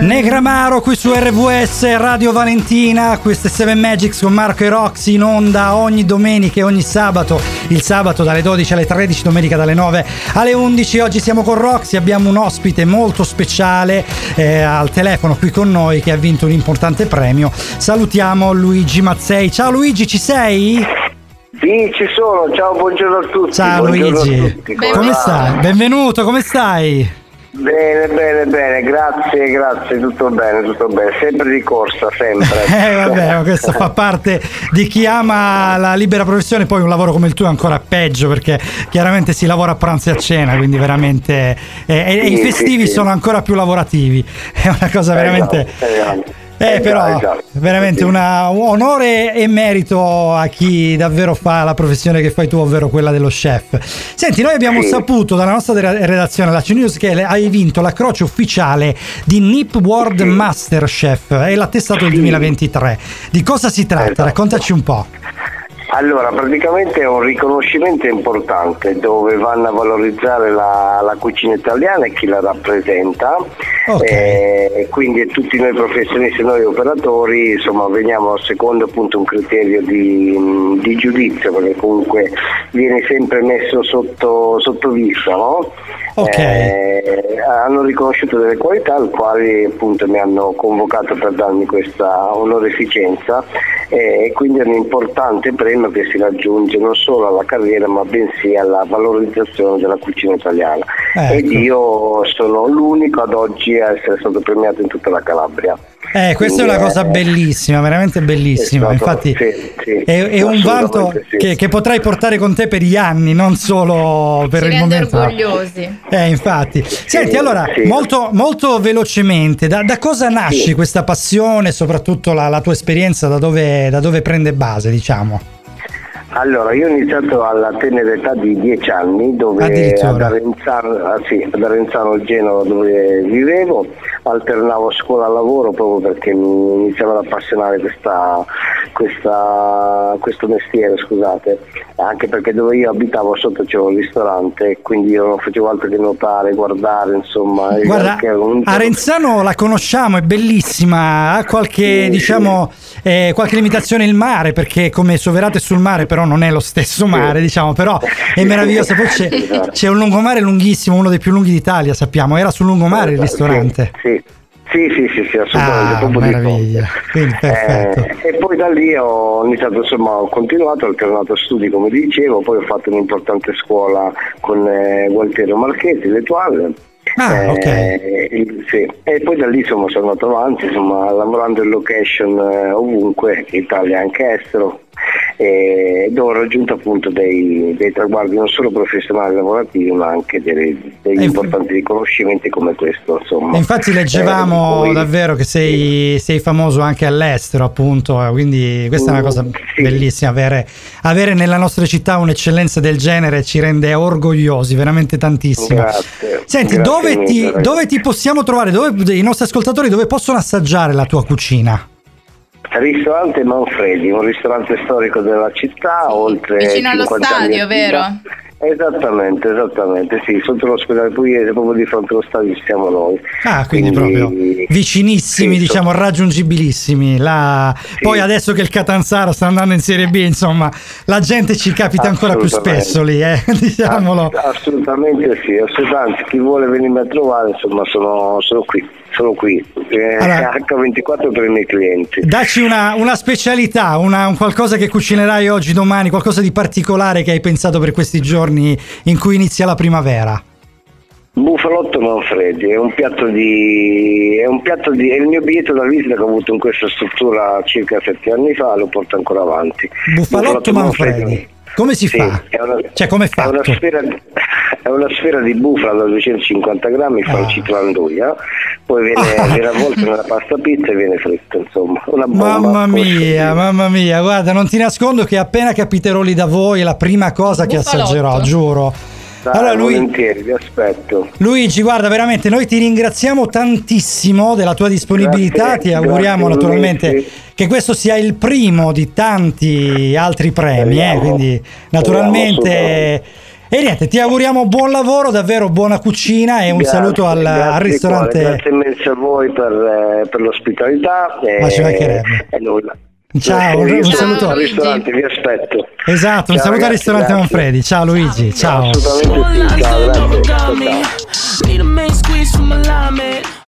Negramaro qui su RWS Radio Valentina, queste Seven Magics con Marco e Roxy in onda ogni domenica e ogni sabato, il sabato dalle 12 alle 13, domenica dalle 9 alle 11. Oggi siamo con Roxy, abbiamo un ospite molto speciale al telefono qui con noi che ha vinto un importante premio. Salutiamo Luigi Mazzei. Ciao Luigi, ci sei? Sì, ci sono, ciao, buongiorno a tutti. Ciao Luigi, a tutti. Come stai? Benvenuto, come stai? Bene, grazie, tutto bene, sempre di corsa, sempre. Vabbè, questo fa parte di chi ama la libera professione, poi un lavoro come il tuo è ancora peggio perché chiaramente si lavora a pranzo e a cena, quindi veramente sì, i festivi sì. Sono ancora più lavorativi, è una cosa veramente... Esatto. Però veramente un onore e merito a chi davvero fa la professione che fai tu, ovvero quella dello chef. Senti, noi abbiamo saputo dalla nostra redazione, la CNews, che hai vinto la croce ufficiale di Nip World Master Chef e l'attestato del 2023. Di cosa si tratta? Raccontaci un po'. Allora, praticamente è un riconoscimento importante dove vanno a valorizzare la cucina italiana e chi la rappresenta, okay. Quindi tutti noi professionisti, noi operatori, insomma, veniamo secondo appunto un criterio di giudizio, perché comunque viene sempre messo sotto vista, no? Okay. Hanno riconosciuto delle qualità al quali appunto mi hanno convocato per darmi questa onorificenza, e quindi è un importante premio che si raggiunge non solo alla carriera ma bensì alla valorizzazione della cucina italiana, ecco. Ed io sono l'unico ad oggi a essere stato premiato in tutta la Calabria. Questa è una cosa bellissima, veramente bellissima, esatto, infatti sì, è un vanto sì. che potrai portare con te per gli anni, non solo per il momento. Orgogliosi. Infatti. Sì, senti, allora, sì. molto velocemente, da cosa nasce questa passione, soprattutto la tua esperienza, da dove prende base, diciamo? Allora, io ho iniziato alla tenera età di 10 anni, dove ad Arenzano, Genova, dove vivevo, alternavo scuola-lavoro proprio perché mi iniziava ad appassionare questo mestiere, scusate, anche perché dove io abitavo sotto c'era un ristorante, quindi io non facevo altro che notare, guardare, insomma. Guarda, Arenzano la conosciamo, è bellissima, ha qualche qualche limitazione il mare, perché come Soverato è sul mare, però non è lo stesso mare, diciamo, però è meraviglioso. Poi c'è un lungomare lunghissimo, uno dei più lunghi d'Italia, sappiamo, era sul lungomare il ristorante. Sì, assolutamente, meraviglia. Quindi, perfetto. E poi da lì ho iniziato, insomma, ho continuato, ho alternato studi come dicevo, poi ho fatto un'importante scuola con Gualtiero Marchesi, L'Etoile. E poi da lì insomma sono andato avanti, insomma, lavorando in location ovunque, Italia anche estero, dove ho raggiunto appunto dei traguardi non solo professionali e lavorativi ma anche degli importanti riconoscimenti come questo, insomma. E infatti leggevamo davvero che sei famoso anche all'estero, appunto, quindi questa è una cosa bellissima, avere nella nostra città un'eccellenza del genere ci rende orgogliosi veramente tantissimo. Senti, dove ti possiamo trovare, dove i nostri ascoltatori dove possono assaggiare la tua cucina? Ristorante Manfredi, un ristorante storico della città, oltre vicino allo stadio, vero? Esattamente, sì, sotto l'ospedale Pugliese, proprio di fronte allo stadio siamo noi. Quindi proprio vicinissimi, diciamo, raggiungibilissimi. Poi adesso che il Catanzaro sta andando in Serie B, insomma, la gente ci capita ancora più spesso lì, diciamolo. Assolutamente, chi vuole venirmi a trovare, insomma, sono qui, allora, H24 per i miei clienti. Dacci una specialità, un qualcosa che cucinerai oggi, domani, qualcosa di particolare che hai pensato per questi giorni in cui inizia la primavera. Bufalotto Manfredi è un piatto di è il mio biglietto da visita che ho avuto in questa struttura circa 7 anni fa, lo porto ancora avanti. Bufalotto Manfredi. Come si fa? È una sfera di bufala da 250 grammi farcita all'anduia, poi viene avvolta nella pasta pizza e viene fritta, insomma, una bomba. Mamma mia, guarda, non ti nascondo che appena capiterò lì da voi la prima cosa che assaggerò, giuro. Allora, volentieri, vi aspetto. Luigi, guarda, veramente noi ti ringraziamo tantissimo della tua disponibilità, ti auguriamo naturalmente che questo sia il primo di tanti altri premi, quindi naturalmente E niente, ti auguriamo buon lavoro, davvero buona cucina, e un saluto al ristorante. Grazie immenso a voi per l'ospitalità. Ma ci mancherebbe. E nulla. Ciao, un saluto al ristorante, vi aspetto. Esatto, ciao, un saluto ragazzi, al ristorante Manfredi. Ciao Luigi, ciao. Assolutamente sì, ciao, grazie. Ciao.